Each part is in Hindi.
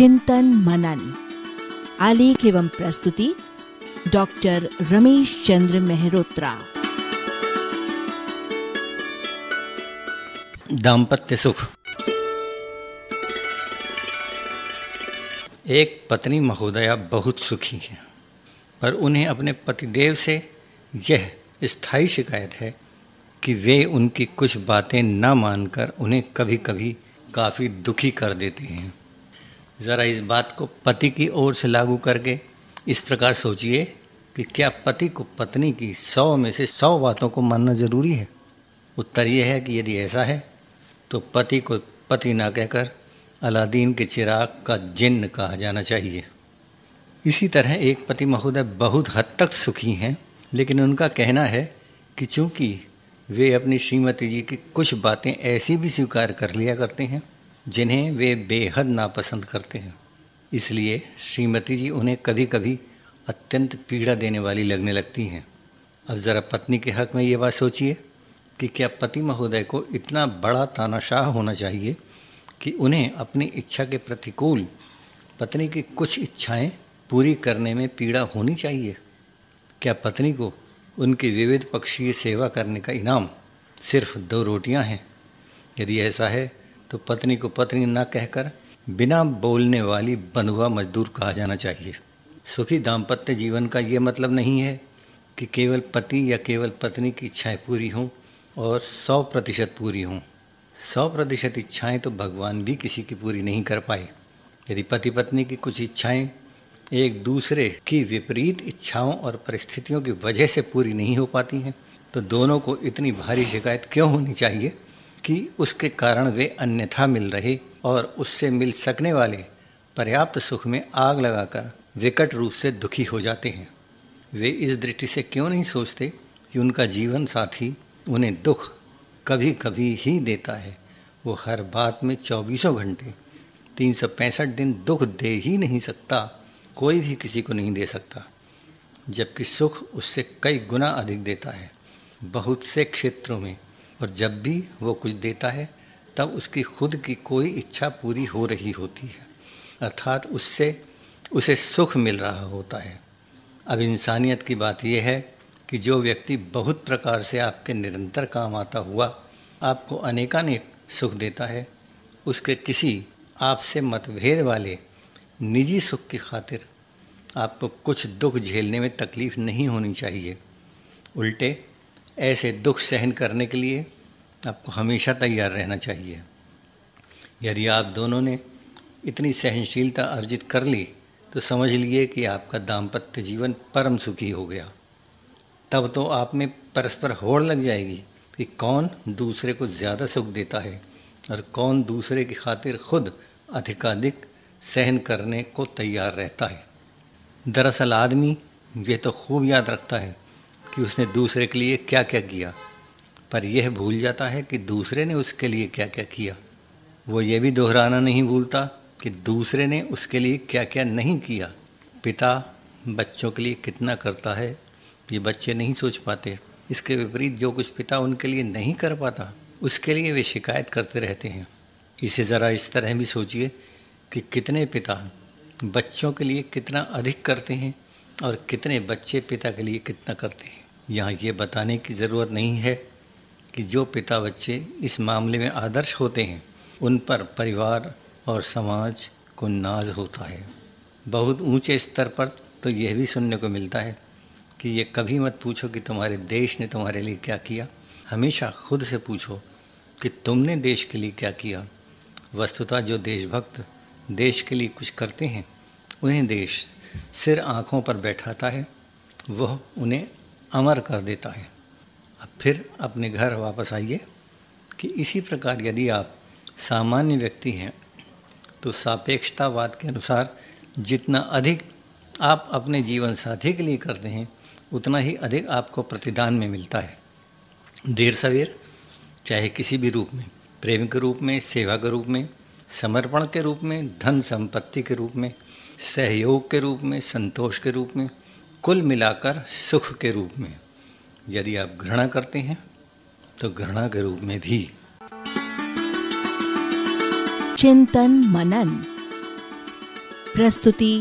चिंतन मनन। आलेख एवं प्रस्तुति डॉक्टर रमेश चंद्र मेहरोत्रा। दाम्पत्य सुख। एक पत्नी महोदया बहुत सुखी है, पर उन्हें अपने पतिदेव से यह स्थायी शिकायत है कि वे उनकी कुछ बातें ना मानकर उन्हें कभी कभी काफ़ी दुखी कर देते हैं। ज़रा इस बात को पति की ओर से लागू करके इस प्रकार सोचिए कि क्या पति को पत्नी की 100 में से 100 बातों को मानना ज़रूरी है? उत्तर यह है कि यदि ऐसा है तो पति को पति ना कहकर अलादीन के चिराग का जिन्न कहा जाना चाहिए। इसी तरह एक पति महोदय बहुत हद तक सुखी हैं, लेकिन उनका कहना है कि चूँकि वे अपनी श्रीमती जी की कुछ बातें ऐसी भी स्वीकार कर लिया करते हैं जिन्हें वे बेहद नापसंद करते हैं, इसलिए श्रीमती जी उन्हें कभी कभी अत्यंत पीड़ा देने वाली लगने लगती हैं। अब ज़रा पत्नी के हक़ में ये बात सोचिए कि क्या पति महोदय को इतना बड़ा तानाशाह होना चाहिए कि उन्हें अपनी इच्छा के प्रतिकूल पत्नी की कुछ इच्छाएं पूरी करने में पीड़ा होनी चाहिए? क्या पत्नी को उनकी विविध पक्षीय सेवा करने का इनाम सिर्फ 2 रोटियां हैं? यदि ऐसा है तो पत्नी को पत्नी न कहकर बिना बोलने वाली बंधुआ मजदूर कहा जाना चाहिए। सुखी दाम्पत्य जीवन का ये मतलब नहीं है कि केवल पति या केवल पत्नी की इच्छाएं पूरी हों और 100% पूरी हों। 100% इच्छाएं तो भगवान भी किसी की पूरी नहीं कर पाए। यदि पति पत्नी की कुछ इच्छाएं एक दूसरे की विपरीत इच्छाओं और परिस्थितियों की वजह से पूरी नहीं हो पाती हैं तो दोनों को इतनी भारी शिकायत क्यों होनी चाहिए कि उसके कारण वे अन्यथा मिल रहे और उससे मिल सकने वाले पर्याप्त सुख में आग लगाकर विकट रूप से दुखी हो जाते हैं। वे इस दृष्टि से क्यों नहीं सोचते कि उनका जीवन साथी उन्हें दुख कभी कभी ही देता है, वो हर बात में 24 घंटे 365 दिन दुख दे ही नहीं सकता, कोई भी किसी को नहीं दे सकता, जबकि सुख उससे कई गुना अधिक देता है बहुत से क्षेत्रों में। और जब भी वो कुछ देता है तब उसकी खुद की कोई इच्छा पूरी हो रही होती है, अर्थात उससे उसे सुख मिल रहा होता है। अब इंसानियत की बात यह है कि जो व्यक्ति बहुत प्रकार से आपके निरंतर काम आता हुआ आपको अनेकानेक सुख देता है, उसके किसी आपसे मतभेद वाले निजी सुख की खातिर आपको कुछ दुख झेलने में तकलीफ़ नहीं होनी चाहिए। उल्टे ऐसे दुख सहन करने के लिए आपको हमेशा तैयार रहना चाहिए। यदि आप दोनों ने इतनी सहनशीलता अर्जित कर ली तो समझ लिए कि आपका दाम्पत्य जीवन परम सुखी हो गया। तब तो आप में परस्पर होड़ लग जाएगी कि कौन दूसरे को ज़्यादा सुख देता है और कौन दूसरे की खातिर खुद अधिकाधिक सहन करने को तैयार रहता है। दरअसल आदमी ये तो खूब याद रखता है कि उसने दूसरे के लिए क्या क्या किया, पर यह भूल जाता है कि दूसरे ने उसके लिए क्या क्या किया। वो ये भी दोहराना नहीं भूलता कि दूसरे ने उसके लिए क्या क्या नहीं किया। पिता बच्चों के लिए कितना करता है ये बच्चे नहीं सोच पाते, इसके विपरीत जो कुछ पिता उनके लिए नहीं कर पाता उसके लिए वे शिकायत करते रहते हैं। इसे ज़रा इस तरह भी सोचिए कि कितने पिता बच्चों के लिए कितना अधिक करते हैं और कितने बच्चे पिता के लिए कितना करते हैं। यहाँ ये बताने की ज़रूरत नहीं है कि जो पिता बच्चे इस मामले में आदर्श होते हैं उन पर परिवार और समाज को नाज होता है। बहुत ऊंचे स्तर पर तो यह भी सुनने को मिलता है कि ये कभी मत पूछो कि तुम्हारे देश ने तुम्हारे लिए क्या किया, हमेशा खुद से पूछो कि तुमने देश के लिए क्या किया। वस्तुतः जो देशभक्त देश के लिए कुछ करते हैं उन्हें देश सिर आँखों पर बैठाता है, वह उन्हें अमर कर देता है। अब फिर अपने घर वापस आइए कि इसी प्रकार यदि आप सामान्य व्यक्ति हैं तो सापेक्षतावाद के अनुसार जितना अधिक आप अपने जीवन साथी के लिए करते हैं उतना ही अधिक आपको प्रतिदान में मिलता है। देर सवेर, चाहे किसी भी रूप में, प्रेम के रूप में, सेवा के रूप में, समर्पण के रूप में, धन संपत्ति के रूप में, सहयोग के रूप में, संतोष के रूप में, कुल मिलाकर सुख के रूप में, यदि आप घृणा करते हैं तो घृणा के रूप में भी। चिंतन मनन प्रस्तुति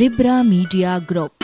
लिब्रा मीडिया ग्रुप।